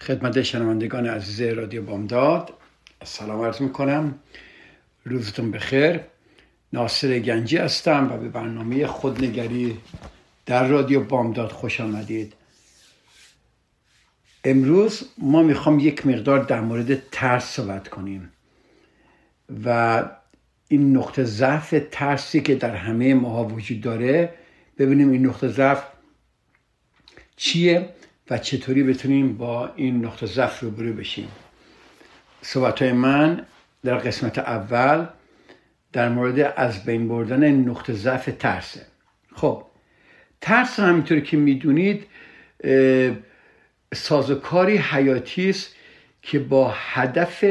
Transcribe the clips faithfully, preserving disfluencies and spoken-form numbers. خدمت شنوندگان عزیز رادیو بامداد سلام عرض میکنم، روزتون بخیر. ناصر گنجی هستم و به برنامه خودنگری در رادیو بامداد خوش آمدید. امروز ما میخوام یک مقدار در مورد ترس صحبت کنیم و این نقطه ضعف ترسی که در همه ماها وجود داره، ببینیم این نقطه ضعف چیه و چطوری بتونیم با این نقطه ضعف روبرو بشیم. صحبت‌های من در قسمت اول در مورد از بین بردن نقطه ضعف ترسه. خب ترس همینطور که میدونید سازوکاری حیاتی است که با هدف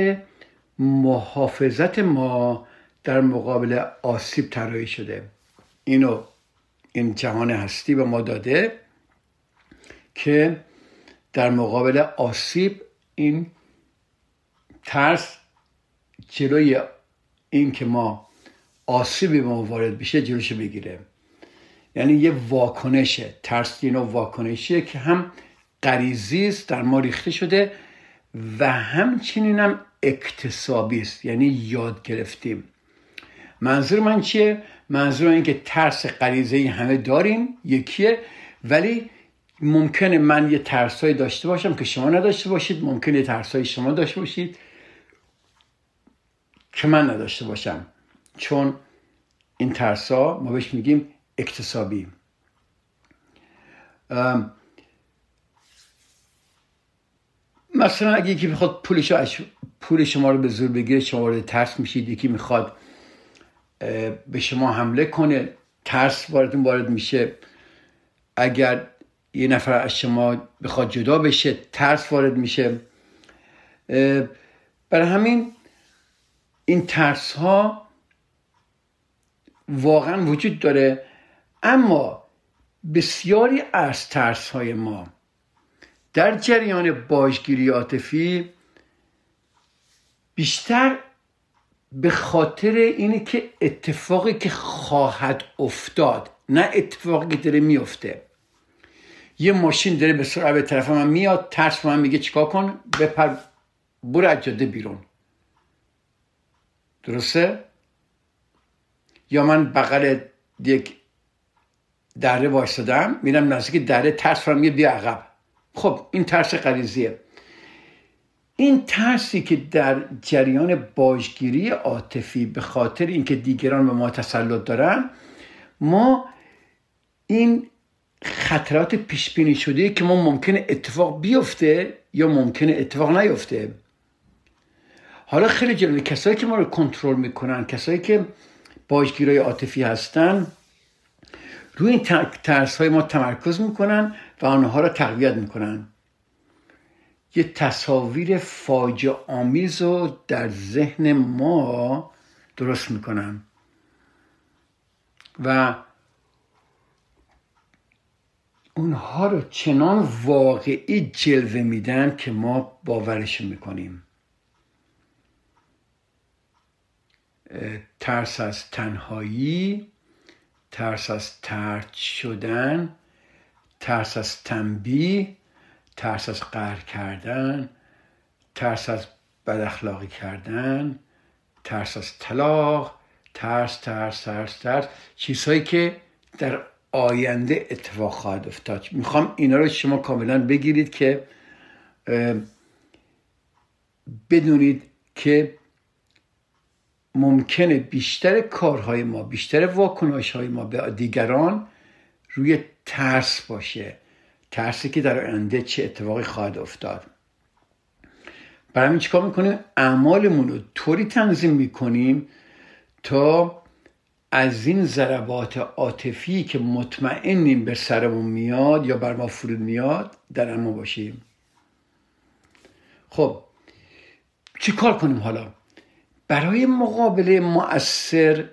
محافظت ما در مقابل آسیب طراحی شده. اینو این جهان هستی به ما داده که در مقابل آسیب این ترس جلوی این که ما آسیبی ما وارد بشه جلوشو بگیره. یعنی یه واکنشه، ترس اینو واکنشیه که هم غریزی است، در ما ریخته شده و همچنین هم اکتسابی است، یعنی یاد گرفتیم. منظور من چیه؟ منظور من این که ترس غریزی همه داریم، یکیه، ولی ممکنه من یه ترسایی داشته باشم که شما نداشته باشید، ممکنه ترسایی شما داشته باشید که من نداشته باشم، چون این ترسا ما بهش میگیم اکتسابی. مثلا اگه یکی بخواد پولش اش... پول شما رو به زور بگیره، شما وارد ترس میشید. یکی میخواد به شما حمله کنه، ترس واردتون وارد میشه. اگر یه نفر از شما بخواد جدا بشه، ترس وارد میشه. برای همین این ترس ها واقعا وجود داره، اما بسیاری از ترس های ما در جریان باجگیری عاطفی بیشتر به خاطر اینه که اتفاقی که خواهد افتاد، نه اتفاقی که داره میفته. یه ماشین داره به سرعت به طرف من میاد، ترس من میگه چیکار کن، بپر برو از جاده بیرون. درسته؟ یا من بغل یک دره وایسادم، میرم نزدیک دره، ترس من میگه بیا عقب. خب این ترس غریزیه. این ترسی که در جریان باجگیری عاطفی به خاطر اینکه دیگران به ما تسلط دارن، ما این خطرات پیش بینی شده که ما ممکنه اتفاق بیفته یا ممکنه اتفاق نیفته. حالا خیلی جالبه، کسایی که ما رو کنترل میکنن، کسایی که باجگیرای عاطفی هستن، روی این ترس های ما تمرکز میکنن و آنها رو تقویت میکنن. یه تصاویر فاجعه آمیز رو در ذهن ما درست میکنن و اونها رو چنان واقعی جلوه میدن که ما باورش میکنیم. ترس از تنهایی، ترس از ترد شدن، ترس از تنبیه، ترس از قهر کردن، ترس از بداخلاقی کردن، ترس از طلاق، ترس ترس ترس ترس چیزهایی که در آینده اتفاق خواهد افتاد. میخوام اینا رو شما کاملا بگیرید که بدونید که ممکنه بیشتر کارهای ما، بیشتر واکنش‌های ما به دیگران روی ترس باشه. ترسی که در آینده چه اتفاقی خواهد افتاد. برای همین چیکار میکنیم؟ اعمالمون رو طوری تنظیم میکنیم تا از این ضربات عاطفی که مطمئنیم به سرمون میاد یا بر ما فرود میاد در امان باشیم. خب چی کار کنیم حالا؟ برای مقابله مؤثر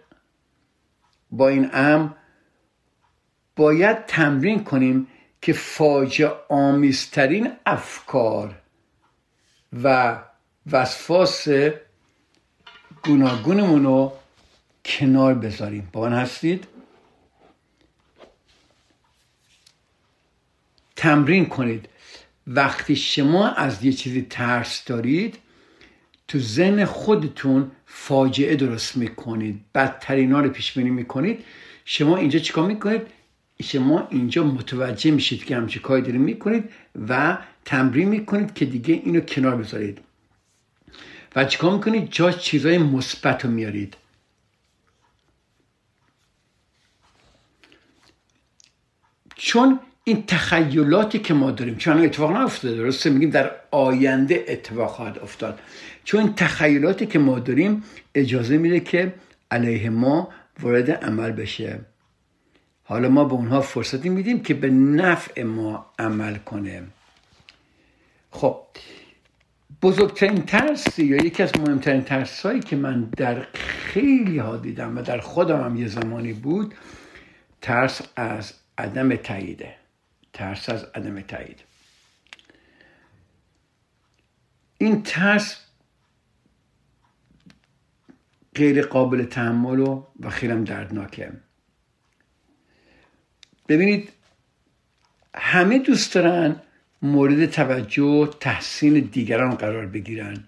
با این امر باید تمرین کنیم که فاجعه آمیزترین افکار و وسواس گوناگونمون رو کنار بذاریم. با من هستید؟ تمرین کنید. وقتی شما از یه چیزی ترس دارید تو ذهن خودتون فاجعه درست میکنید، بدترینا رو پیش بینی میکنید. شما اینجا چیکار میکنید؟ شما اینجا متوجه میشید که همچین کاری دارید میکنید و تمرین میکنید که دیگه اینو کنار بذارید و چیکار میکنید؟ جا چیزای مثبت رو میارید. چون این تخیلاتی که ما داریم، چون اتفاق نیفتاده، درسته؟ میگیم در آینده اتفاق خواهد افتاد. چون این تخیلاتی که ما داریم اجازه میده که علیه ما وارد عمل بشه. حالا ما به اونها فرصتی میدیم که به نفع ما عمل کنه. خب بزرگترین ترسی یا یکی از مهمترین ترسایی که من در خیلی ها دیدم و در خودم هم یه زمانی بود، ترس از عدم تاییده. ترس از عدم تایید. این ترس غیر قابل تحمل و خیلی هم دردناکه. ببینید همه دوست دارن مورد توجه و تحسین دیگران قرار بگیرن،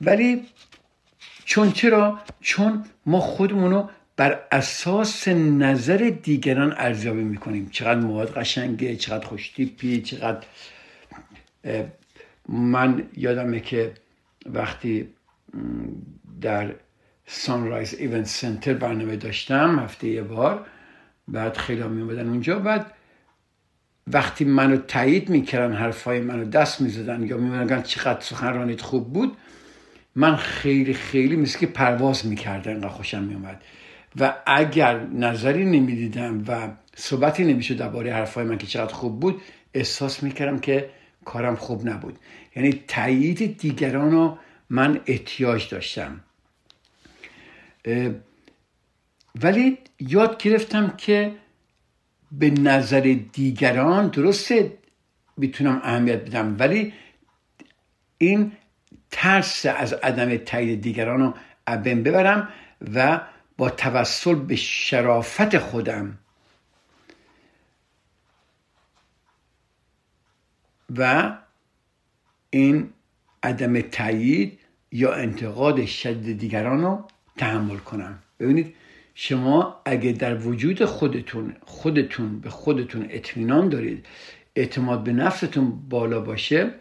ولی چون چرا؟ چون ما خودمونو بر اساس نظر دیگران ارزیابی میکنیم. چقدر مواد قشنگه، چقدر خوشتیپی، چقدر. من یادمه که وقتی در سانرایز ایونت سنتر برنامه داشتم هفته یه بار، بعد خیلی هم میامدن اونجا، بعد وقتی منو تایید میکردن، حرفای منو دست میزدن یا میمونن چقدر سخنرانیت خوب بود، من خیلی خیلی مثل که پرواز میکردن و خوشم میامد. و اگر نظری نمیدیدم و صحبتی نمیشد درباره حرفای من که چقدر خوب بود، احساس میکردم که کارم خوب نبود. یعنی تایید دیگران رو من احتیاج داشتم. ولی یاد گرفتم که به نظر دیگران درسته میتونم اهمیت بدم، ولی این ترس از عدم تایید دیگران رو از بین ببرم و با توسل به شرافت خودم و این عدم تایید یا انتقاد شدید دیگران رو تحمل کنم. ببینید شما اگه در وجود خودتون خودتون به خودتون اطمینان دارید، اعتماد به نفستون بالا باشه،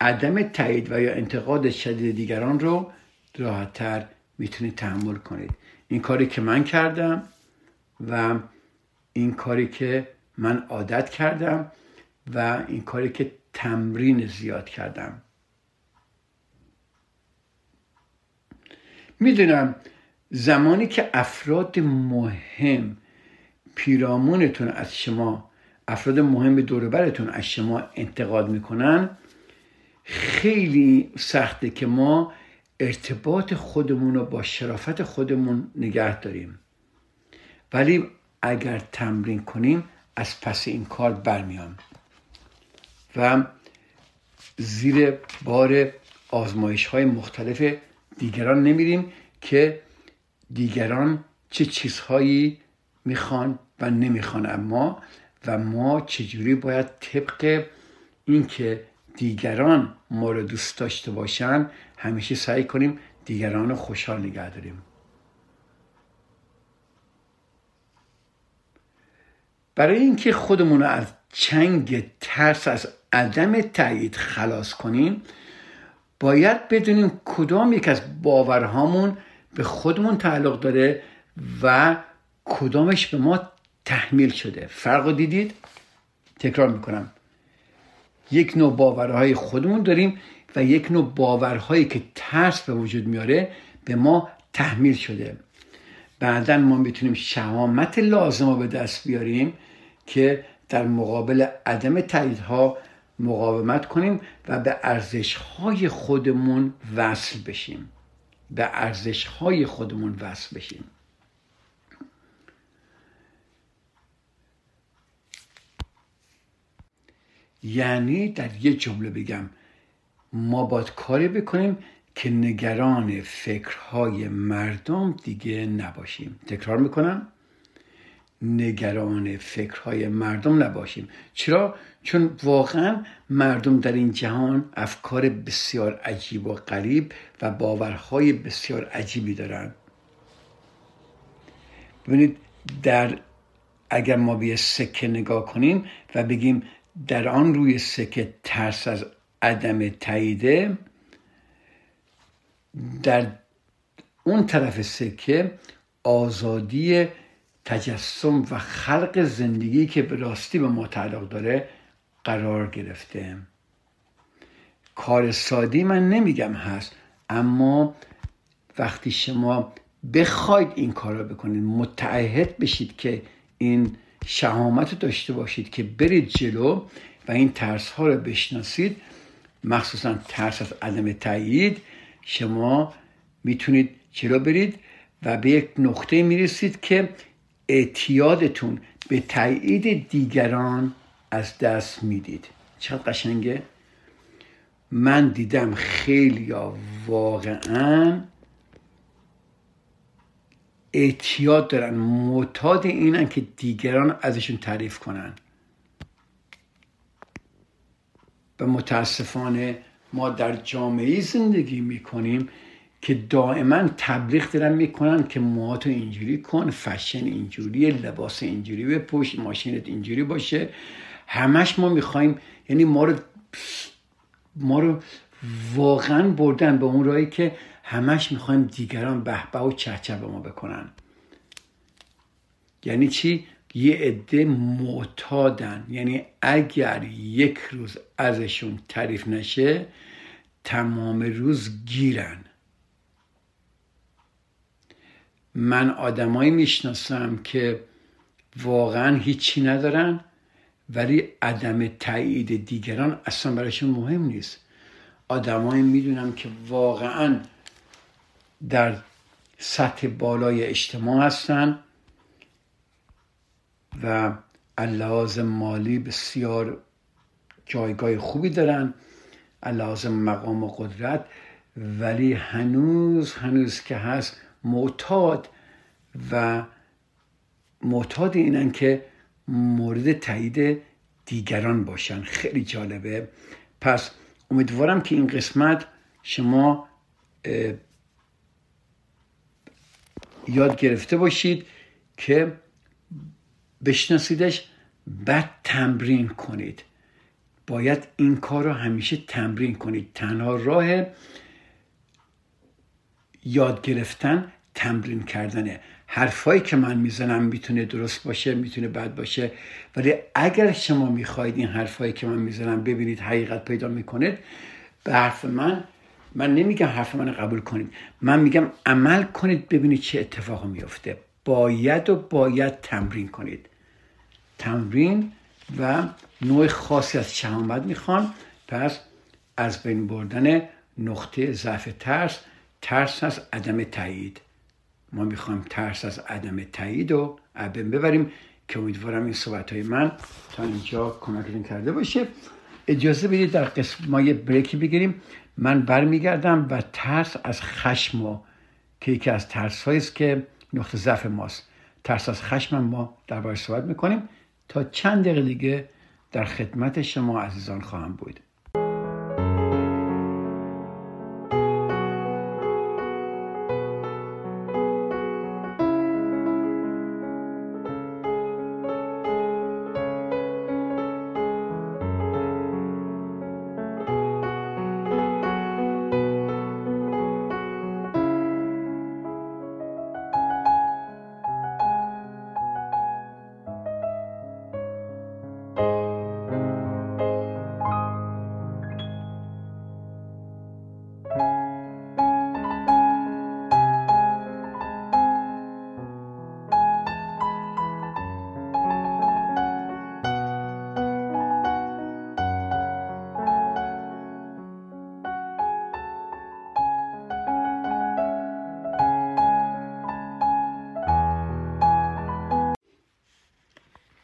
عدم تایید و یا انتقاد شدید دیگران رو راحت‌تر میتونید تحمل کنید. این کاری که من کردم و این کاری که من عادت کردم و این کاری که تمرین زیاد کردم. میدونم زمانی که افراد مهم پیرامونتون از شما، افراد مهم دور و برتون از شما انتقاد میکنن، خیلی سخته که ما ارتباط خودمون رو با شرافت خودمون نگه داریم، ولی اگر تمرین کنیم از پس این کار برمیام و زیر بار آزمایش های مختلف دیگران نمیریم که دیگران چه چیزهایی میخوان و نمیخوان اما و ما چجوری باید طبق این که دیگران ما رو دوست داشته باشن همیشه سعی کنیم دیگران رو خوشحال نگه داریم. برای اینکه خودمون رو از چنگ ترس از عدم تایید خلاص کنیم باید بدونیم کدام یک از باورهامون به خودمون تعلق داره و کدامش به ما تحمیل شده. فرق رو دیدید؟ تکرار میکنم، یک نوع باورهای خودمون داریم و یک نوع باورهایی که ترس به وجود میاره به ما تحمیل شده. بعداً ما میتونیم شهامت لازم رو به دست بیاریم که در مقابل عدم تاییدها مقاومت کنیم و به ارزش‌های خودمون وصل بشیم. به ارزش‌های خودمون وصل بشیم. یعنی در یه جمله بگم، ما باید کاری بکنیم که نگران فکرهای مردم دیگه نباشیم. تکرار میکنم، نگران فکرهای مردم نباشیم. چرا؟ چون واقعا مردم در این جهان افکار بسیار عجیب و غریب و باورهای بسیار عجیبی دارن. ببینید، در اگر ما به سکه نگاه کنیم و بگیم در آن روی سکه ترس از عدم تاییده، در اون طرف سکه آزادی تجسم و خلق زندگی که به راستی به ما تعلق داره قرار گرفته. کار سادی من نمیگم هست، اما وقتی شما بخواید این کار رو بکنید، متعهد بشید که این شهامت رو داشته باشید که برید جلو و این ترس ها رو بشناسید، مخصوصا ترس از عدم تایید، شما میتونید جلو برید و به یک نقطه میرسید که اعتیادتون به تایید دیگران از دست میدید. چقدر قشنگه؟ من دیدم خیلی ها واقعا اعتیاد دارن، معتاد اینن که دیگران ازشون تعریف کنن. و متاسفانه ما در جامعه‌ای زندگی میکنیم که دائما تبلیغ دارن میکنن که موهاتو اینجوری کن، فشن اینجوریه، لباس اینجوری بپوش، ماشینت اینجوری باشه. همش ما میخوایم، یعنی ما رو ما رو واقعا بردن به اون راهی که همش میخوایم دیگران بهبه و چهچه به ما بکنن. یعنی چی؟ یه عده معتادن، یعنی اگر یک روز ازشون تعریف نشه تمام روز گیرن. من آدمایی میشناسم که واقعا هیچی ندارن ولی عدم تایید دیگران اصلا برایشون مهم نیست. آدمایی میدونم که واقعا در سطح بالای اجتماع هستن و لحاظ مالی بسیار جایگاه خوبی دارن، لحاظ مقام و قدرت، ولی هنوز هنوز که هست معتاد و معتاد اینن که مورد تایید دیگران باشن. خیلی جالبه. پس امیدوارم که این قسمت شما یاد گرفته باشید که بشناسیدش، بعد تمرین کنید. باید این کار رو همیشه تمرین کنید. تنها راه یاد گرفتن تمرین کردنه. حرفایی که من میزنم میتونه درست باشه، میتونه بد باشه، ولی اگر شما میخواید این حرفایی که من میزنم ببینید حقیقت پیدا میکنید، به حرف من من نمیگم حرف من قبول کنید، من میگم عمل کنید ببینید چه اتفاقی میفته. باید و باید تمرین کنید. تمرین و نوع خاصی از شهامت میخوان. پس از بین بردن نقطه ضعف ترس، ترس از عدم تایید. ما میخوایم ترس از عدم تایید رو از بین ببریم که امیدوارم این صحبت‌های من تا اینجا کمکتون کرده باشه. اجازه بدید در قسمت ما یه بریکی بگیریم. من برمیگردم و ترس از خشم که یکی از ترس‌هایی است که نقطه ضعف ماست، ترس از خشم، ما دربارش صحبت میکنیم. تا چند دقیقه دیگه در خدمت شما عزیزان خواهم بود.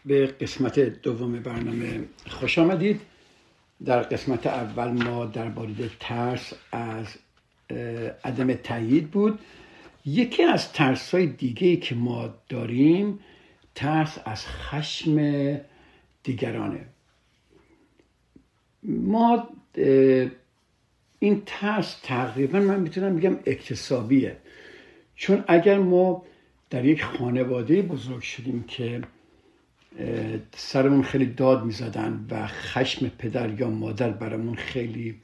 به قسمت دوم برنامه خوش آمدید. در قسمت اول ما درباره ترس از عدم تأیید بود. یکی از ترس‌های دیگه‌ای که ما داریم ترس از خشم دیگرانه. ما این ترس تقریبا من میتونم بگم اکتسابیه، چون اگر ما در یک خانواده بزرگ شدیم که سرمون خیلی داد میزدن و خشم پدر یا مادر برامون خیلی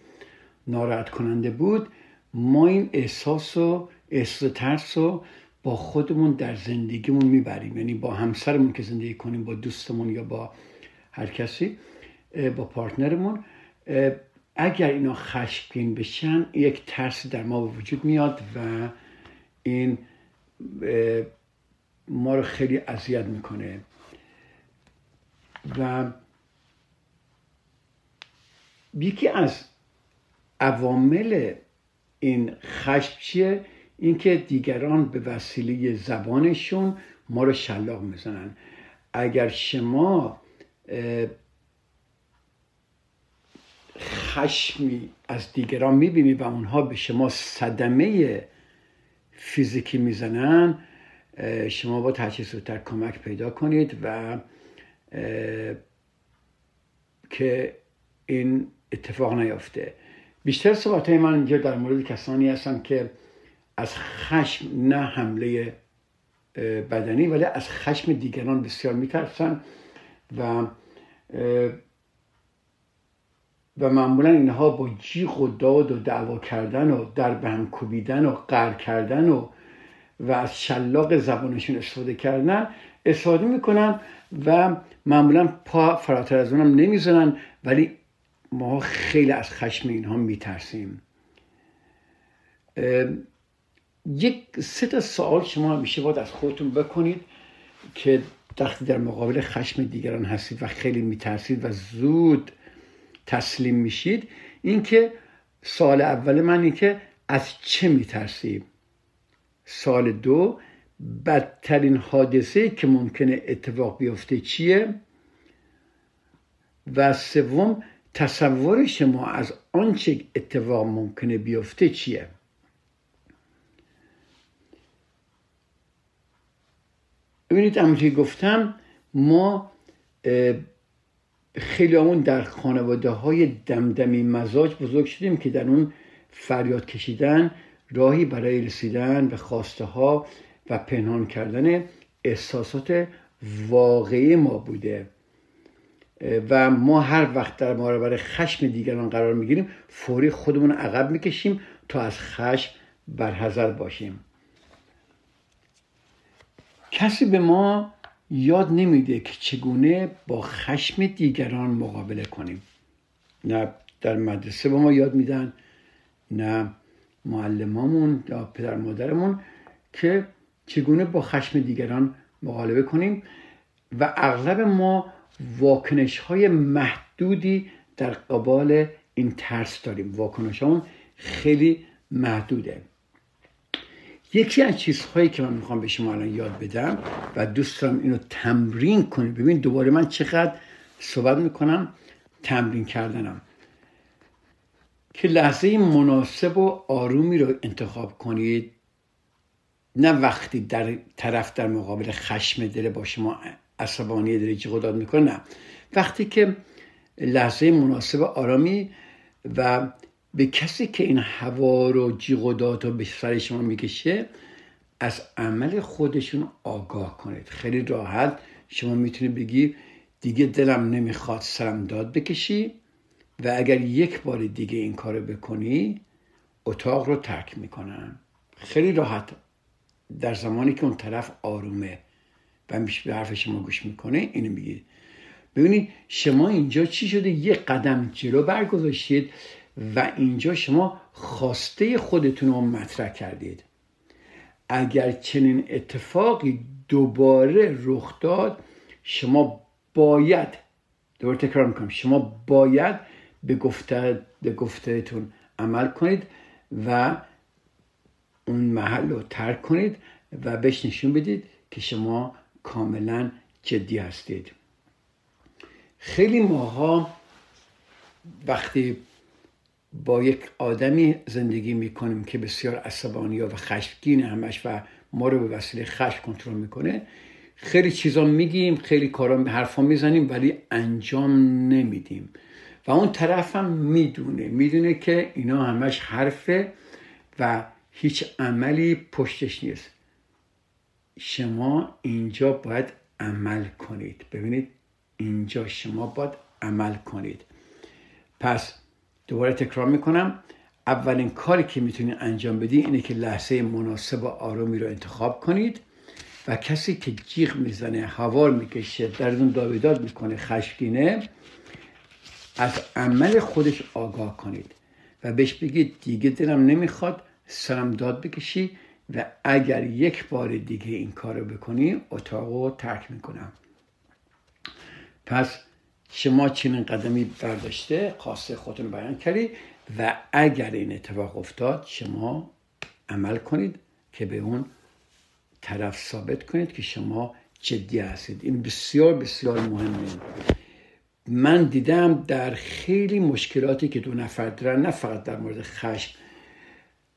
ناراحت کننده بود، ما این احساس و احساس ترس رو با خودمون در زندگیمون میبریم، یعنی با همسرمون که زندگی کنیم، با دوستمون یا با هر کسی، با پارتنرمون. اگر اینا خشمگین بشن یک ترس در ما وجود میاد و این ما رو خیلی اذیت میکنه. و یکی از عوامل این خشم چیه؟ اینکه دیگران به وسیله زبانشون ما رو شلاق میزنن. اگر شما خشمی از دیگران میبینی و اونها به شما صدمه فیزیکی میزنن، شما باید هرچه زودتر کمک پیدا کنید و که این اتفاق نیفته. بیشتر صحبت‌های من اینجا در مورد کسانی هستن که از خشم، نه حمله بدنی، ولی از خشم دیگران بسیار میترسن و و معمولا اینها با جیغ و داد و دعوا کردن و در به هم کوبیدن و قهر کردن و و از شلاق زبانشون استفاده کردن استفاده میکنن و معمولا پا فراتر از اونم نمیزنن، ولی ما خیلی از خشم اینها میترسیم. یک سه تا سوال شما همیشه باید از خودتون بکنید که وقتی در مقابل خشم دیگران هستید و خیلی میترسید و زود تسلیم میشید. این که سوال اول من این که از چه میترسید؟ سوال دو، بدترین حادثه‌ای که ممکنه اتفاق بیفته چیه؟ و سوم، تصور شما از آنچه اتفاق ممکنه بیفته چیه؟ ببینید، همونطور که گفتم ما خیلی همون در خانواده های دمدمی مزاج بزرگ شدیم که در اون فریاد کشیدن راهی برای رسیدن به خواسته ها و پنهان کردن احساسات واقعی ما بوده و ما هر وقت در مقابل خشم دیگران قرار میگیریم فوری خودمون عقب میکشیم تا از خشم برحذر باشیم. کسی به ما یاد نمیده که چگونه با خشم دیگران مقابله کنیم. نه در مدرسه به ما یاد میدن، نه معلمامون یا پدر مادرمون، که چگونه با خشم دیگران مقابله کنیم و اغلب ما واکنش‌های محدودی در قبال این ترس داریم. واکنشمون خیلی محدوده. یکی از چیزهایی که من میخوام به شما الان یاد بدم و دوست دارم اینو تمرین کنید، ببین دوباره من چقدر صحبت میکنم تمرین کردنم، که لحظه مناسب و آرومی رو انتخاب کنید. نه وقتی در طرف در مقابل خشم دل با شما عصبانی دل جیغ و داد میکنه، نه، وقتی که لحظه مناسب آرامی و به کسی که این هوا رو جیغ و داد رو به سر شما میکشه از عمل خودشون آگاه کنید. خیلی راحت شما میتونید بگی دیگه دلم نمیخواد سرم داد بکشی و اگر یک بار دیگه این کارو بکنی اتاق رو ترک میکنم. خیلی راحت در زمانی که اون طرف آرومه و میشه به حرف شما گوش میکنه اینو میگید. ببینید شما اینجا چی شده؟ یک قدم جلو برگذاشتید و اینجا شما خواسته خودتون رو مطرح کردید. اگر چنین اتفاقی دوباره رخ داد شما باید، دوباره تکرار میکنم، شما باید به گفته به گفته‌تون عمل کنید و اون محل رو ترک کنید و بهش نشون بدید که شما کاملا جدی هستید. خیلی ماها وقتی با یک آدمی زندگی میکنیم که بسیار عصبانی و خشمگین همش و ما رو به وسیله خشم کنترل میکنه، خیلی چیزا میگیم، خیلی کارا حرفا میزنیم ولی انجام نمیدیم و اون طرف هم میدونه میدونه که اینا همش حرفه و هیچ عملی پشتش نیست. شما اینجا باید عمل کنید. ببینید اینجا شما باید عمل کنید. پس دوباره تکرار میکنم، اولین کاری که میتونید انجام بدید اینه که لحظه مناسب و آرومی رو انتخاب کنید و کسی که جیغ میزنه، هوار میکشه، در اون داویداد میکنه، خشمگینه، از عمل خودش آگاه کنید و بهش بگید دیگه دلم نمیخواد سرم داد بکشی و اگر یک بار دیگه این کار رو بکنی اتاقو ترک میکنم. پس شما چنین قدمی برداشته، خواسته خودتون بیان کردی و اگر این اتفاق افتاد شما عمل کنید که به اون طرف ثابت کنید که شما جدی هستید. این بسیار بسیار مهمه. من دیدم در خیلی مشکلاتی که دو نفر دارن، نه فقط در مورد خشم،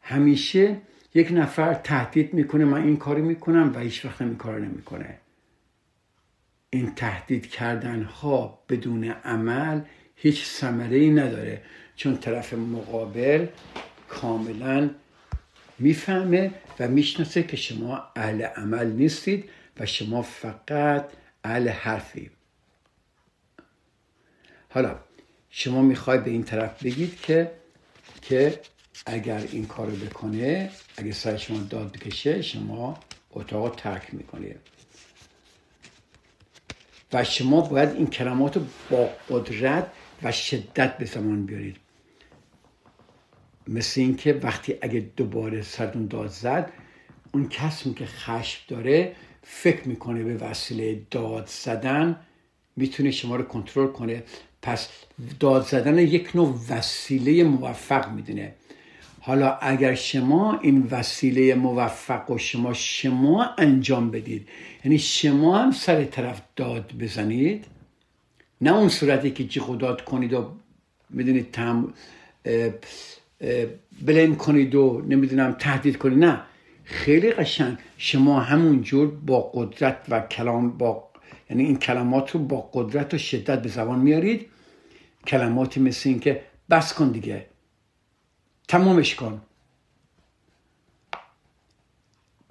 همیشه یک نفر تهدید میکنه من این کاری میکنم و هیچ وقت این کارو نمیکنه. این تهدید کردن ها بدون عمل هیچ ثمره‌ای نداره، چون طرف مقابل کاملا میفهمه و میشناسه که شما اهل عمل نیستید و شما فقط اهل حرفی. حالا شما میخواید به این طرف بگید که که اگر این کارو بکنه، اگه سر شما داد بکشه، شما اتاقو ترک میکنید. و شما باید این کلمات رو با قدرت و شدت به زمان بیارید. مثل این که وقتی اگه دوباره سرتون داد زد، اون کسی که خشم داره فکر میکنه به وسیله داد زدن میتونه شما رو کنترل کنه. پس داد زدن یک نوع وسیله موفق میدونه. حالا اگر شما این وسیله موفق و شما شما انجام بدید، یعنی شما هم سر طرف داد بزنید، نه اون صورتی که جیغ داد کنید و میدونید تم بلند کنید و نمیدونم تهدید کنید، نه، خیلی قشنگ شما همون جور با قدرت و کلام با یعنی این کلمات رو با قدرت و شدت به زبان میارید. کلماتی مثل این که بس کن دیگه، تمامش کن.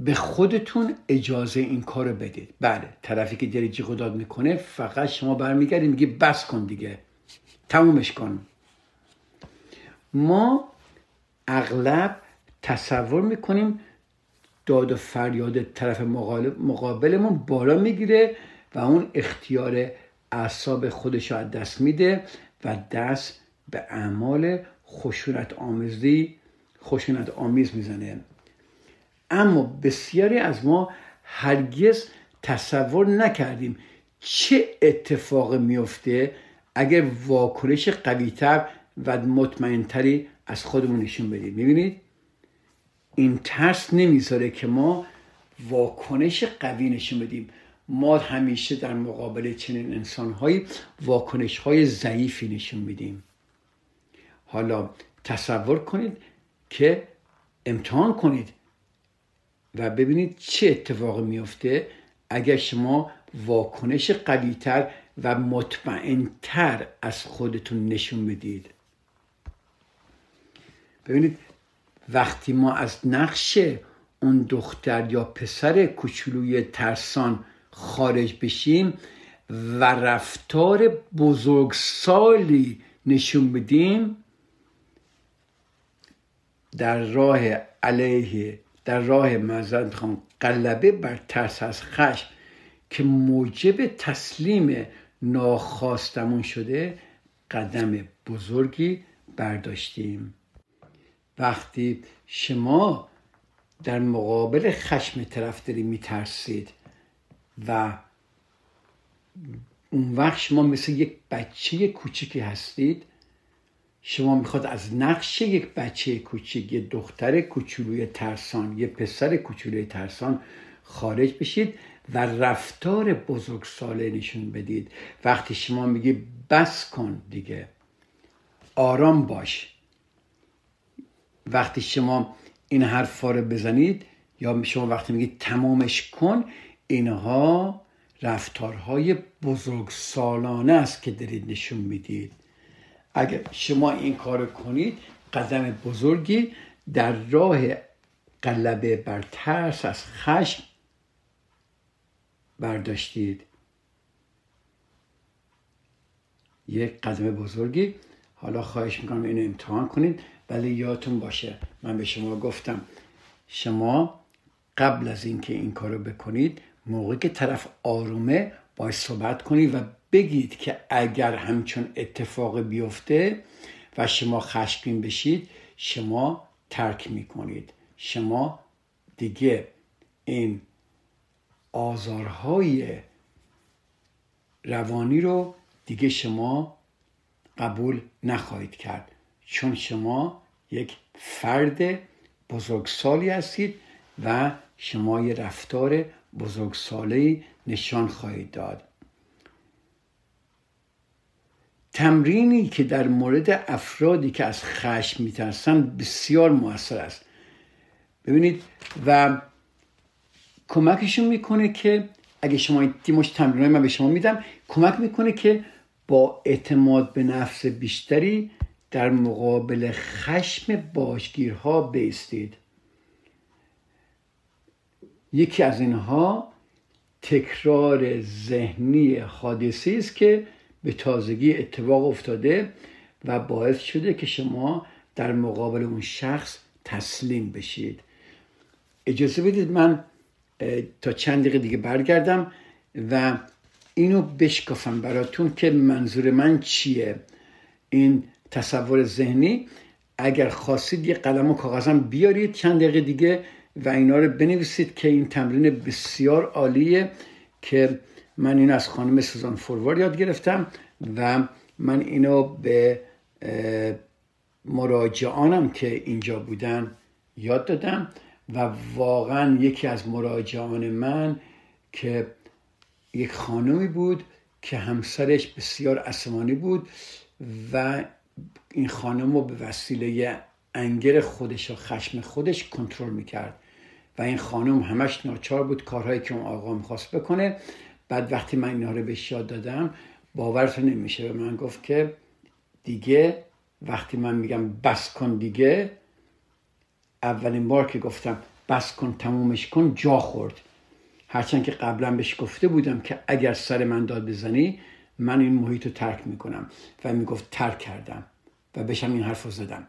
به خودتون اجازه این کار رو بدید. بله، طرفی که داره جیغ و داد میکنه فقط شما برمیگردید میگه بس کن دیگه، تمامش کن. ما اغلب تصور میکنیم داد و فریاد طرف مقابلمون بالا میگیره و اون اختیار اعصاب خودش رو از دست میده و دست به اعمال خشونت آمیزی خشونت آمیز میزنه. اما بسیاری از ما هرگز تصور نکردیم چه اتفاق میفته اگر واکنش قوی‌تر و مطمئن‌تری از خودمون نشون بدیم. میبینید این ترس نمیذاره که ما واکنش قوی نشون بدیم. ما همیشه در مقابل چنین انسان‌هایی واکنش‌های ضعیفی نشون میدیم. حالا تصور کنید که امتحان کنید و ببینید چه اتفاقی میفته اگر شما واکنش قوی‌تر و مطمئن‌تر از خودتون نشون بدید. ببینید وقتی ما از نقش اون دختر یا پسر کوچولوی ترسان خارج بشیم و رفتار بزرگسالی نشون بدیم، در راه علیه در راه مزد میخوام قلبه بر ترس از خشم که موجب تسلیم ناخواستمون شده قدم بزرگی برداشتیم. وقتی شما در مقابل خشم طرف داری میترسید و اون وقت شما مثل یک بچه کوچیکی هستید، شما میخواد از نقش یک بچه کوچیک، یک دختر کوچولوی ترسان، یک پسر کوچولوی ترسان خارج بشید و رفتار بزرگساله نشون بدید. وقتی شما میگی بس کن دیگه، آرام باش، وقتی شما این حرفا رو بزنید یا شما وقتی میگید تمامش کن، اینها رفتارهای بزرگسالانه است که دارید نشون میدید. اگر شما این کارو کنید، قدم بزرگی در راه غلبه بر ترس از خشم برداشتید، یک قدم بزرگی. حالا خواهش میکنم اینو امتحان کنید، ولی یادتون باشه من به شما گفتم شما قبل از اینکه این, این کارو بکنید، موقعی که طرف آرومه باید صحبت کنید و بگید که اگر همچون اتفاق بیفته و شما خشمگین بشید، شما ترک میکنید، شما دیگه این آزارهای روانی رو دیگه شما قبول نخواهید کرد، چون شما یک فرد بزرگسالی هستید و شما یه رفتار بزرگساله‌ای نشان خواهید داد. تمرینی که در مورد افرادی که از خشم میترسن بسیار موثر است، ببینید، و کمکشون میکنه که اگه شما این تیمش تمرینای من به شما میدم، کمک میکنه که با اعتماد به نفس بیشتری در مقابل خشم باشگیرها بیستید. یکی از اینها تکرار ذهنی حادثه‌ای است که به تازگی اتفاق افتاده و باعث شده که شما در مقابل اون شخص تسلیم بشید. اجازه بدید من تا چند دقیقه دیگه برگردم و اینو بشکافم براتون که منظور من چیه. این تصور ذهنی، اگر خواستید یه قلم و کاغذم بیارید چند دقیقه دیگه و اینا رو بنویسید که این تمرین بسیار عالیه که من اینو از خانم سوزان فوروارد یاد گرفتم و من اینو به مراجعانم که اینجا بودن یاد دادم و واقعا یکی از مراجعان من که یک خانمی بود که همسرش بسیار عصبانی بود و این خانم رو به وسیله انگر خودش و خشم خودش کنترل میکرد و این خانم همش ناچار بود کارهایی که اون آقا میخواست بکنه. بعد وقتی من اینها رو بهش یاد دادم، باورتون نمیشه، به من گفت که دیگه وقتی من میگم بس کن دیگه، اولین بار که گفتم بس کن تمومش کن جا خورد، هرچند که قبلا بهش گفته بودم که اگر سر من داد بزنی من این محیط رو ترک میکنم و میگفت ترک کردم و بهشم این حرف رو زدم.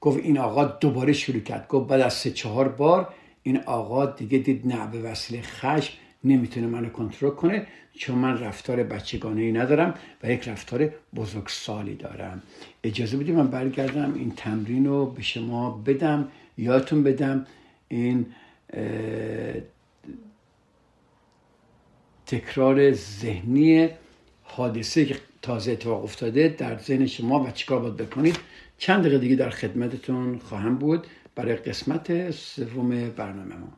گفت این آقا دوباره شروع کرد. گفت بعد از سه چهار بار این آقا دیگه دید نه، به وسیله خشم نمیتونه منو کنترل کنه، چون من رفتار بچگانه‌ای ندارم و یک رفتار بزرگسالی دارم. اجازه بدید من برگردم این تمرین رو به شما بدم، یادتون بدم این تکرار ذهنی حادثه که تازه اتفاق افتاده در ذهن شما و چیکار باید بکنید. چند دقیقه دیگه در خدمتتون خواهم بود برای قسمت سوم برنامه ما.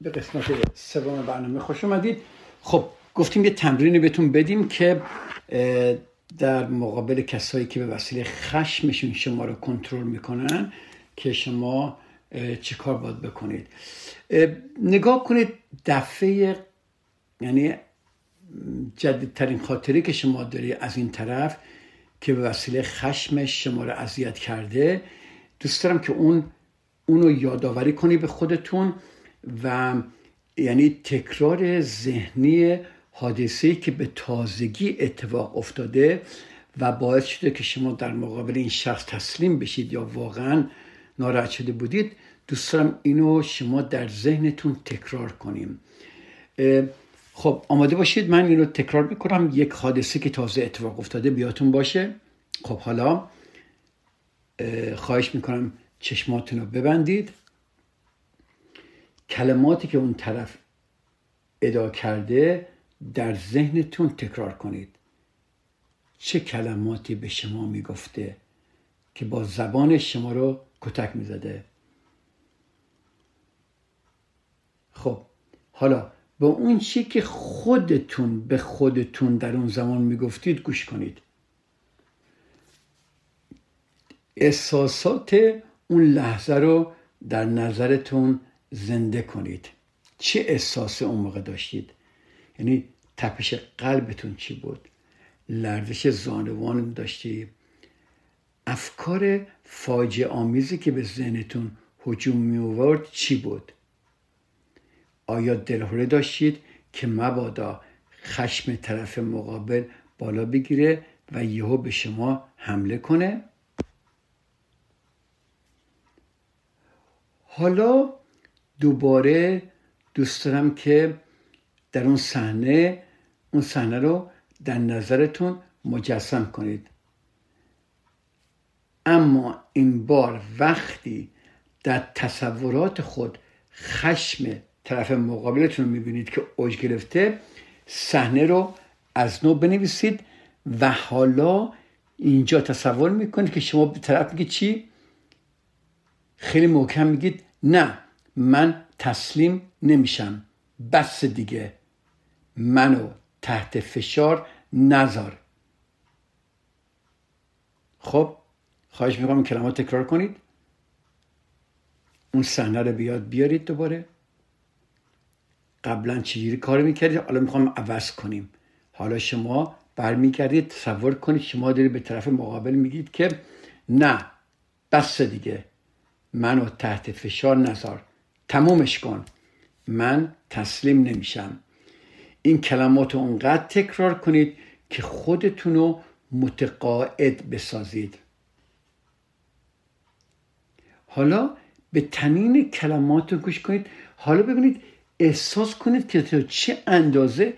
به قسمت سوم برنامه خوش اومدید. خب گفتیم یه تمرینی بهتون بدیم که در مقابل کسایی که به وسیله خشمشون شما رو کنترل میکنن که شما چه کار باید بکنید. نگاه کنید دفعه، یعنی جدیدترین خاطری که شما داری از این طرف که به وسیله خشمش شما رو اذیت کرده، دوست دارم که اون اونو یادآوری کنی به خودتون و یعنی تکرار ذهنی حادثه‌ای که به تازگی اتفاق افتاده و باعث شده که شما در مقابل این شخص تسلیم بشید یا واقعا ناراحت شده بودید، دوست دارم اینو شما در ذهنتون تکرار کنیم. خب آماده باشید، من اینو تکرار میکنم، یک حادثه که تازه اتفاق افتاده بیاتون باشه. خب حالا خواهش میکنم چشماتون رو ببندید. کلماتی که اون طرف ادا کرده در ذهنتون تکرار کنید. چه کلماتی به شما میگفته که با زبان شما رو کتک میزده؟ خب حالا با اون چی که خودتون به خودتون در اون زمان میگفتید گوش کنید. احساسات اون لحظه رو در نظرتون زنده کنید. چه احساس اون موقع داشتید؟ یعنی تپش قلبتون چی بود؟ لرزش زانوان داشتی؟ افکار فاجعه آمیزی که به ذهنتون هجوم می آورد چی بود؟ آیا دلهره داشتید که مبادا خشم طرف مقابل بالا بگیره و یهو به شما حمله کنه؟ حالا دوباره دوست دارم که در اون صحنه اون صحنه رو در نظرتون مجسم کنید، اما این بار وقتی در تصورات خود خشم طرف مقابلتون رو میبینید که اوج گرفته، صحنه رو از نو بنویسید و حالا اینجا تصور میکنید که شما به طرف میگید چی؟ خیلی محکم میگید نه، من تسلیم نمیشم، بس دیگه، منو تحت فشار نذار. خب خواهش میکنم کلمات تکرار کنید، اون صحنه رو بیاد بیارید دوباره. قبلا چجوری کار میکردید؟ حالا میخوام عوض کنیم. حالا شما برمیگردید تصور کنید شما دارید به طرف مقابل میگید که نه بس دیگه، منو تحت فشار نذار، تمومش کن، من تسلیم نمیشم. این کلمات رو اونقدر تکرار کنید که خودتون رو متقاعد بسازید. حالا به تنین کلمات رو گوش کنید. حالا ببینید، احساس کنید که تا چه اندازه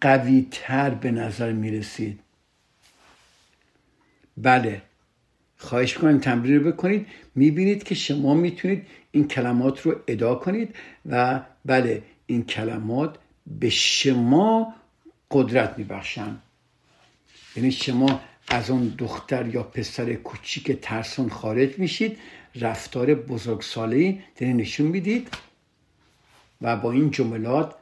قوی تر به نظر میرسید. بله، خواهش میکنم تمرین رو بکنید، میبینید که شما میتونید این کلمات رو ادا کنید و بله، این کلمات به شما قدرت میبخشن. یعنی شما از اون دختر یا پسر کوچیک ترسون خارج میشید، رفتار بزرگساله‌ای در نشون میدید و با این جملات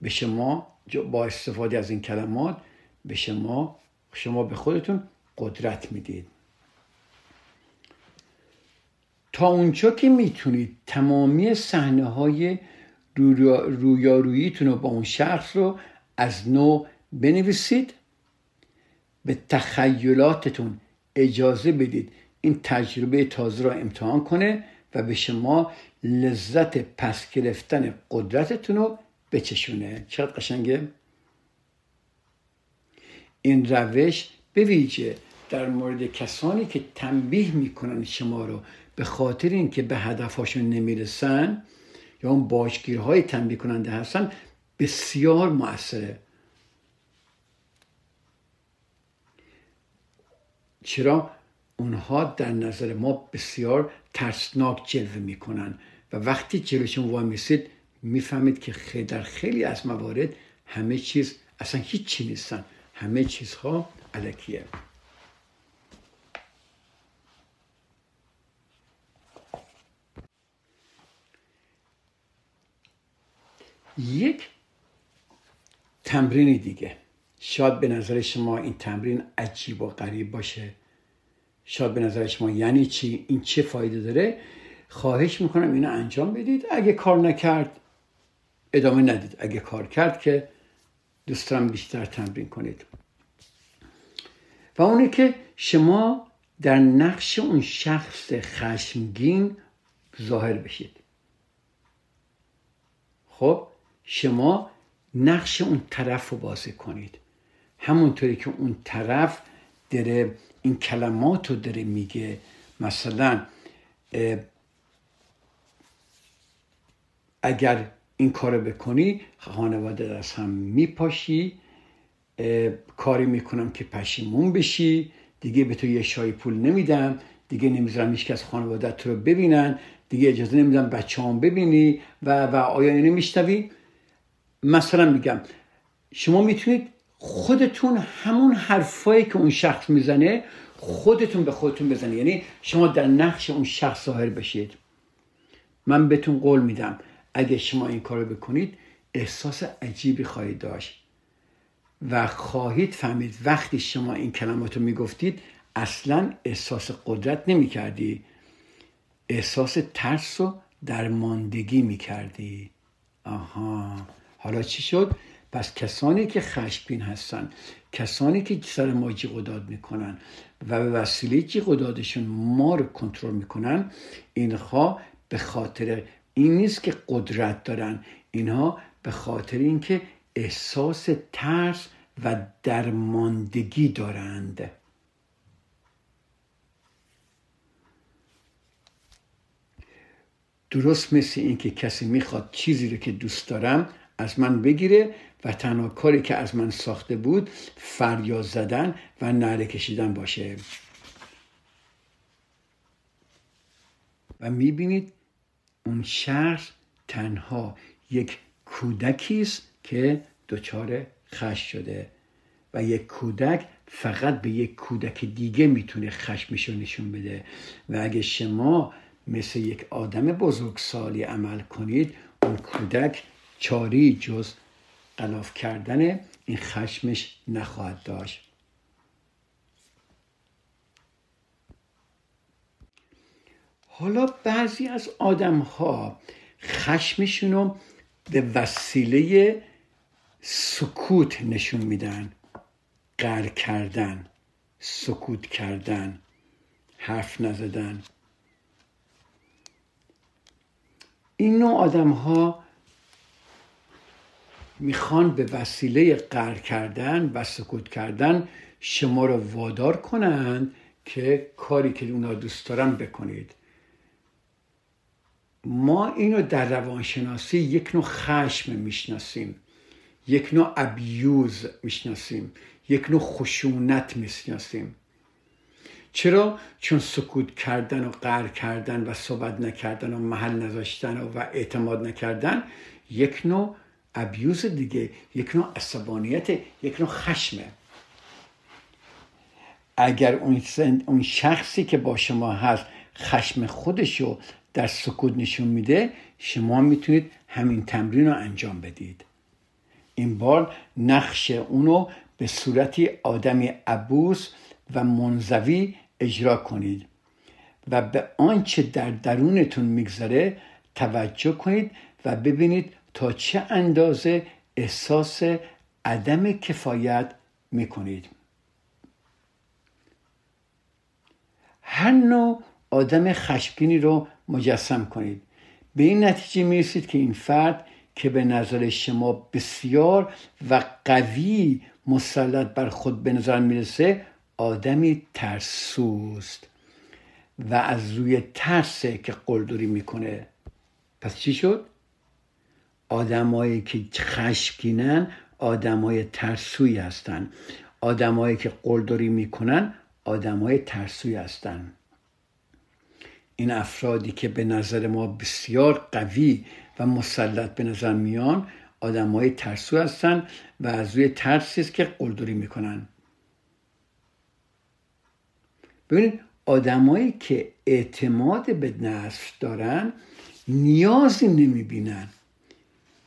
به شما، با استفاده از این کلمات، به شما شما به خودتون قدرت میدید. تا اونجا که میتونید تمامی صحنه های رویاروییتون رو با اون شخص رو از نو بنویسید. به تخیلاتتون اجازه بدید این تجربه تازه را امتحان کنه و به شما لذت پس گرفتن قدرتتون رو بچشونه. چقدر قشنگه؟ این روش به ویژه در مورد کسانی که تنبیه میکنن شما رو به خاطر اینکه به هدفهاشون نمیرسن یا اون باشگیرهای تنبیه کننده هستن بسیار مؤثره. چرا؟ اونها در نظر ما بسیار ترسناک جلوه میکنن و وقتی جلوشون وامیسید میفهمید که در خیلی از موارد همه چیز اصلا هیچی نیستن، همه چیزها الکیه. یک تمرین دیگه، شاید به نظر شما این تمرین عجیب و غریب باشه، شاید به نظر شما یعنی چی، این چه فایده داره. خواهش میکنم اینو انجام بدید. اگه کار نکرد ادامه ندید، اگه کار کرد که دوست دارم بیشتر تمرین کنید. و اونه که شما در نقش اون شخص خشمگین ظاهر بشید. خب شما نقش اون طرف رو بازی کنید. همونطوری که اون طرف داره این کلمات رو داره میگه، مثلا اگر این کار رو بکنی خانواده از هم میپاشی، کاری میکنم که پشیمون بشی، دیگه به تو یه شای پول نمیدم، دیگه نمیذارم هیچ کس خانواده تو رو ببینن، دیگه اجازه نمیدم بچه هم ببینی و و آیا اینو میشنوی؟ مثلا میگم شما میتونید خودتون همون حرفایی که اون شخص میزنه خودتون به خودتون بزنید، یعنی شما در نقش اون شخص ظاهر بشید. من بهتون قول میدم اگه شما این کارو بکنید احساس عجیبی خواهید داشت و خواهید فهمید وقتی شما این کلماتو میگفتید اصلا احساس قدرت نمیکردی، احساس ترس و درماندگی میکردی. آها، حالا چی شد؟ پس کسانی که خشمگین هستن، کسانی که سر ما جیغ و داد میکنن و به وسیله جیغ و دادشون ما رو کنترل میکنن، اینها به خاطر این نیست که قدرت دارن، اینها به خاطر اینکه احساس ترس و درماندگی دارند. درست مثل اینکه کسی میخواد چیزی رو که دوست دارم از من بگیره و تنها کاری که از من ساخته بود فریاد زدن و نعره کشیدن باشه. و میبینید اون شخص تنها یک کودکیست که دچار خشم شده و یک کودک فقط به یک کودک دیگه میتونه خشمشو نشون بده و اگه شما مثل یک آدم بزرگسالی عمل کنید اون کودک چاری جز غلاف کردن این خشمش نخواهد داشت. حالا بعضی از آدم ها خشمشون رو به وسیله سکوت نشون میدن، غر کردن، سکوت کردن، حرف نزدن. این نوع آدم ها میخوان به وسیله غر کردن و سکوت کردن شما رو وادار کنند که کاری که اونا دوست دارن بکنید. ما اینو در روانشناسی یک نوع خشم میشناسیم، یک نوع ابیوز میشناسیم، یک نوع خشونت میشناسیم. چرا؟ چون سکوت کردن و غر کردن و صحبت نکردن و محل نذاشتن و اعتماد نکردن یک نوع ابیوز دیگه، یک نوع عصبانیت، یک نوع خشمه. اگر اون اون شخصی که با شما هست خشم خودشو در سکوت نشون میده، شما میتونید همین تمرین رو انجام بدید. این بار نقش اونو به صورتی آدمی عبوس و منزوی اجرا کنید و به آنچه در درونتون میگذره توجه کنید و ببینید تا چه اندازه احساس عدم کفایت میکنید. هر نوع آدم خشمگینی رو مجسم کنید. به این نتیجه میرسید که این فرد که به نظر شما بسیار و قوی مسلط بر خود به نظر میرسه آدمی ترسوست و از روی ترسه که قلدری میکنه. پس چی شد؟ آدمایی که خشمگینن آدمای ترسویی هستن، آدمایی که قلدری میکنن آدمای ترسویی هستن. این افرادی که به نظر ما بسیار قوی و مسلط به نظر میان آدمای ترسو هستن و از روی ترسی است که قلدری میکنن. ببینید آدمایی که اعتماد به نفس دارن نیازی نمیبینن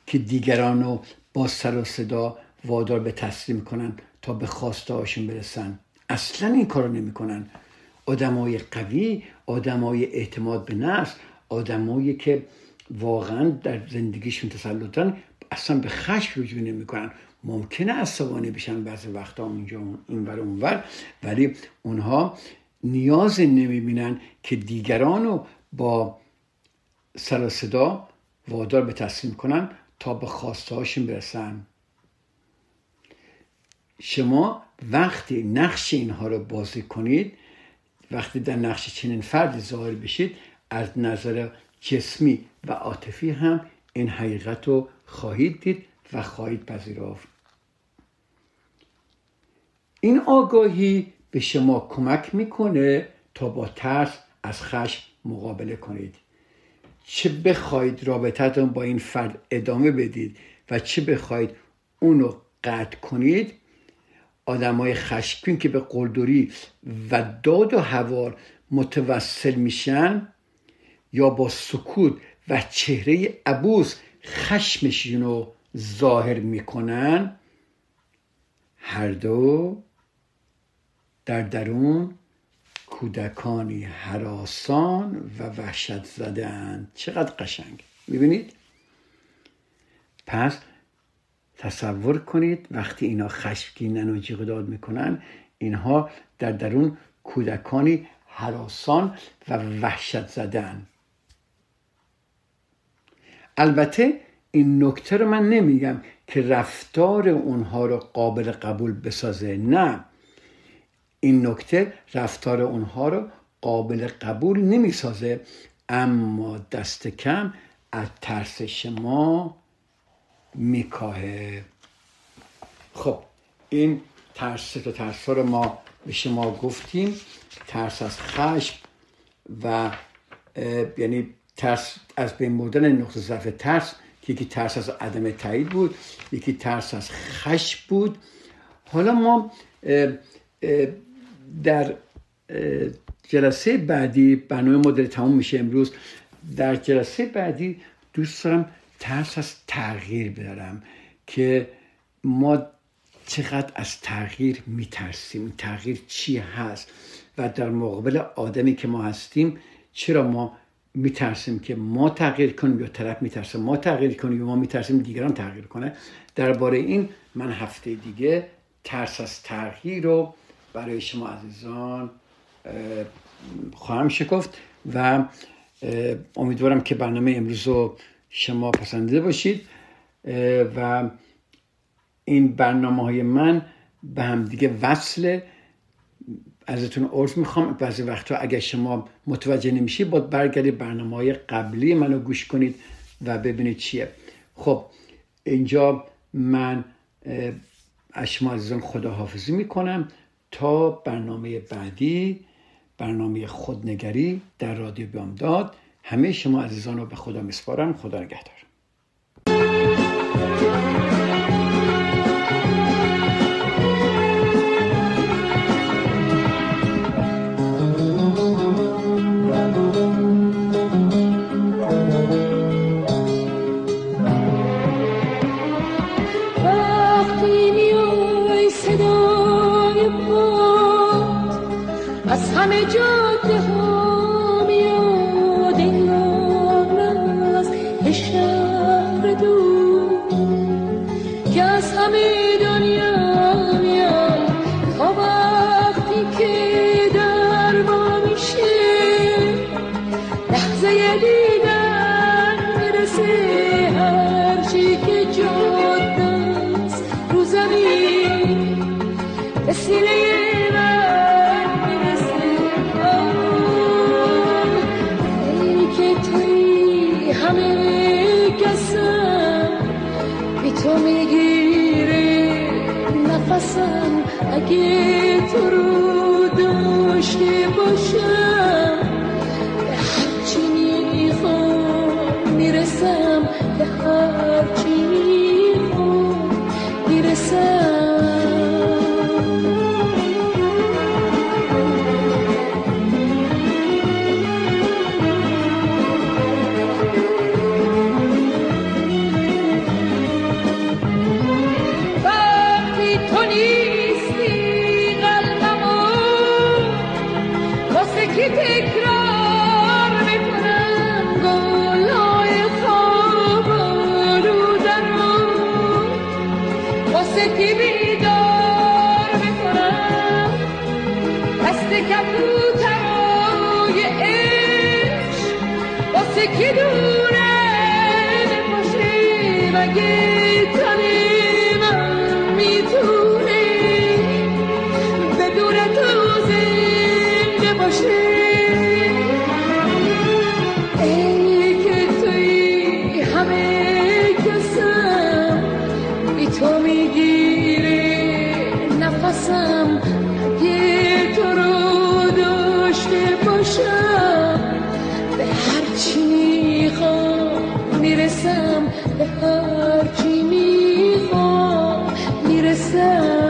که دیگران رو با سر و صدا وادار به تسلیم کنن تا به خواسته هاشون برسن. اصلا این کارو نمیکنن. آدمای قوی، آدمای اعتماد به نفس، آدمایی که واقعا در زندگیشون تسلط دارن اصلا به خشم رجوع نمیکنن. ممکنه عصبانی بشن بعضی وقتا اونجا اونور اونور، ولی اونها نیاز نمیبینن که دیگرانو با سر و صدا وادار به تسلیم کنن تا به خواسته هاشون برسن. شما وقتی نقش اینها رو بازی کنید، وقتی در نقش چنین فردی ظاهر بشید، از نظر جسمی و عاطفی هم این حقیقت رو خواهید دید و خواهید پذیرفت. این آگاهی به شما کمک میکنه تا با ترس از خشم مقابله کنید. چه بخواید رابطتون با این فرد ادامه بدید و چه بخواید اونو قطع کنید، آدمای خشمگین که به قلدری و داد و هوار متوسل میشن یا با سکوت و چهره عبوس خشمشون رو ظاهر میکنن، هر دو در درون کودکانی هراسان و وحشت زده‌اند. چقدر قشنگ میبینید؟ پس تصور کنید وقتی اینا خشمگینن و جیغ و داد میکنن، اینها در درون کودکانی هراسان و وحشت زده‌اند. البته این نکته رو من نمیگم که رفتار اونها رو قابل قبول بسازه، نه، این نکته رفتار اونها رو قابل قبول نمیسازه، اما دست کم از ترس شما میکاهه. خب این ترس تو ترس رو ما به شما گفتیم، ترس از خشم و یعنی ترس از بین بردن نقطه ضعف ترس، یکی ترس از عدم تایید بود، یکی ترس از خشم بود. حالا ما اه اه در جلسه بعدی، برنامه ما داره تموم میشه امروز، در جلسه بعدی دوست دارم ترس از تغییر بدارم که ما چقدر از تغییر میترسیم، تغییر چی هست و در مقابل آدمی که ما هستیم چرا ما میترسیم که ما تغییر کنیم یا طرف میترسه ما تغییر کنیم یا ما میترسیم دیگران تغییر کنه. درباره این من هفته دیگه ترس از تغییر رو برای شما عزیزان خواهم شکفت و امیدوارم که برنامه امروز رو شما پسندیده باشید و این برنامه های من به هم دیگه وصله. ازتون عرض میخوام بعضی وقتا اگر شما متوجه نمیشید باید برگردید برنامه های قبلی منو گوش کنید و ببینید چیه. خب اینجا من از شما عزیزان خداحافظی میکنم تا برنامه بعدی، برنامه خودنگری در رادیو بامداد. همه شما عزیزان رو به خدا میسپارم. خدا نگهدار. اگه تو رو داشته باشم به هرچی میخوام میرسم، به هرچی میخوام میرسم. Get on it, man, me too. باشم، به هر چی میخوام میرسم، به هر چی میخوام میرسم.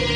I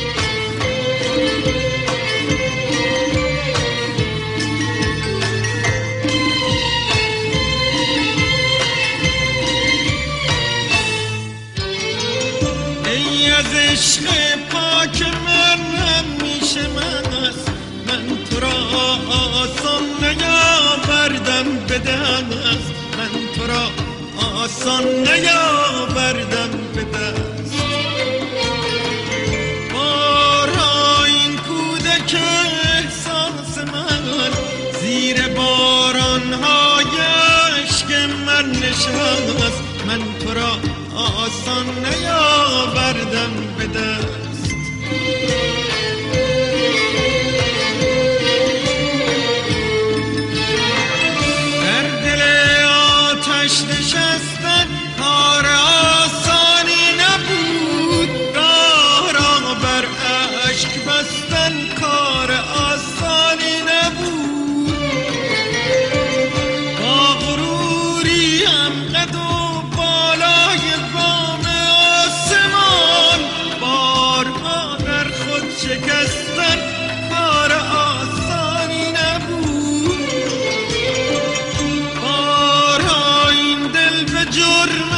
جرم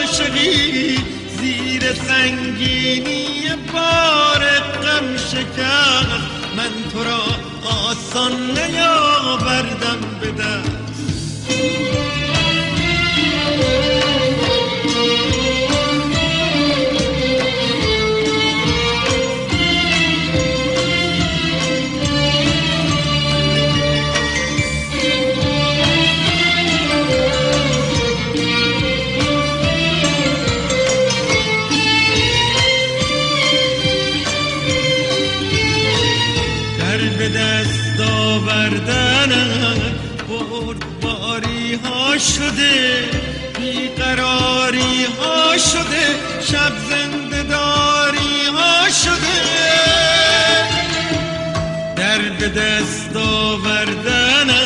عاشقی زیر سنگینی بار غم شکست. من تو را آسان نیاوردم به دست. شده بیقراری ها شده، شب زنده‌داری ها شده. در به دست آوردنت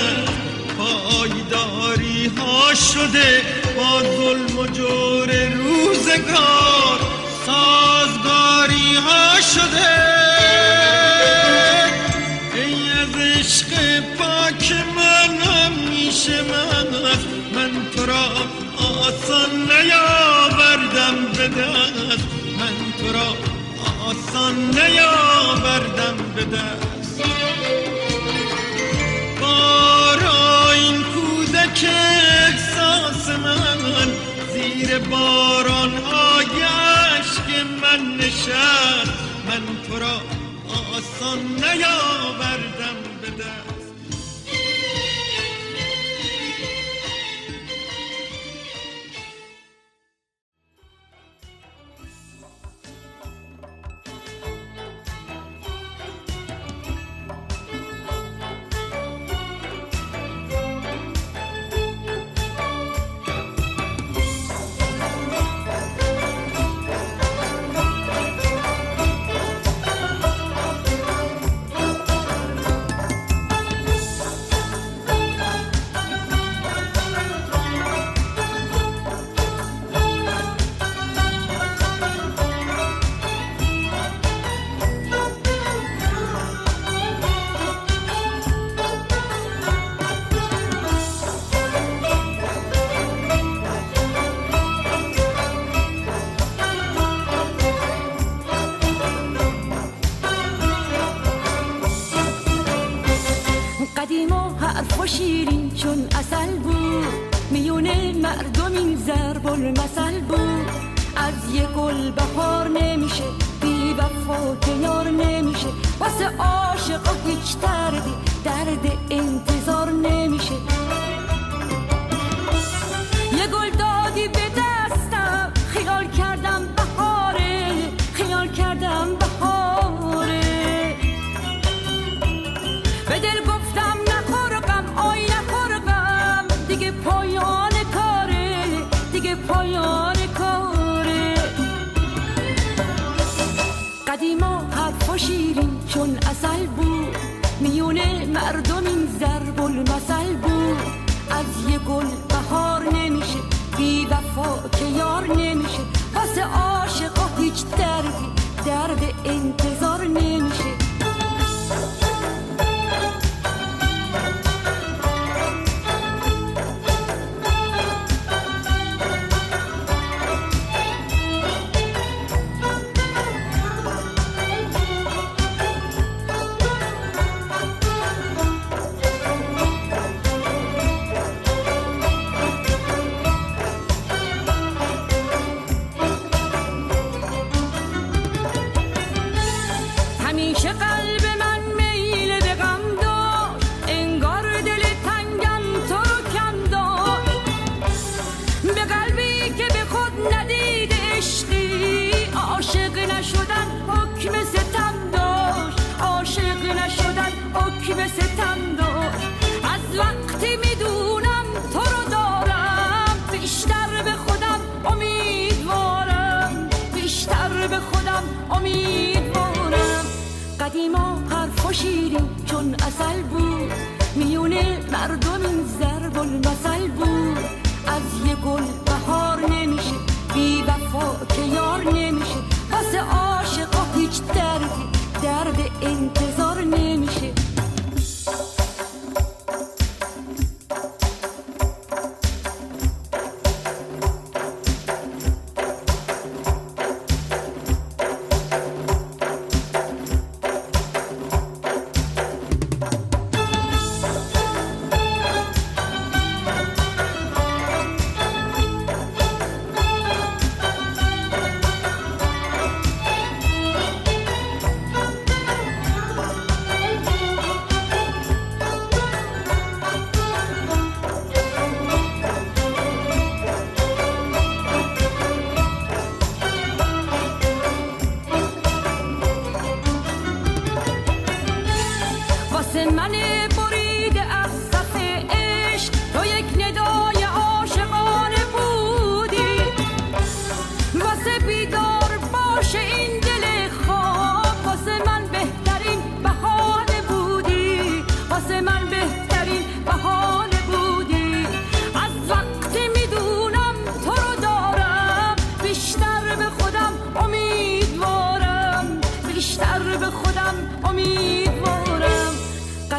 پایداری ها شده. با ظلم و جور روزگار سازگاری ها شده. ای از عشق پاک منم میشه من، من تو را آسان نیاوردم به دست. من تو را آسان نیاوردم به دست. بارا این کودک احساس من زیر باران های عشق من نشست. من تو را آسان نیاوردم به دست.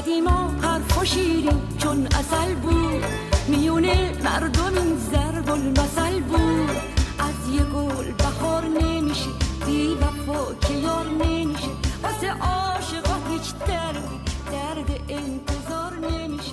قدیما حرف شیرین چون عسل بود، میونه مردم این ضرب المثل بود. از یه گل بهار نمیشه، بی وفا که یار نمیشه، واسه عاشقا هیچ دردی درد انتظار نمیشه.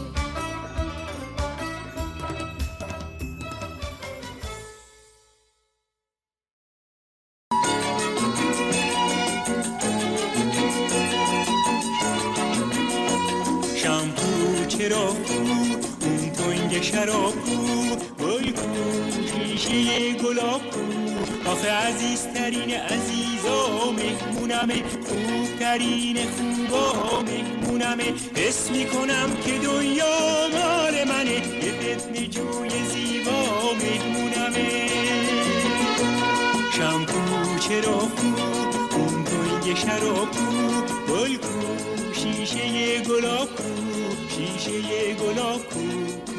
شراب کو، گل کو، شیشه گلاب کو، آخه عزیزترین عزیزا مهمونمه، خوبترین خوبا مهمونمه. حس میکنم که دنیا مال منه، یه فتنه جوی زیبا مهمونمه. شمکو چراغ کو، اون توی شراب کو، گل کو، شیشه گلاب کو، شیشه گلاب کو،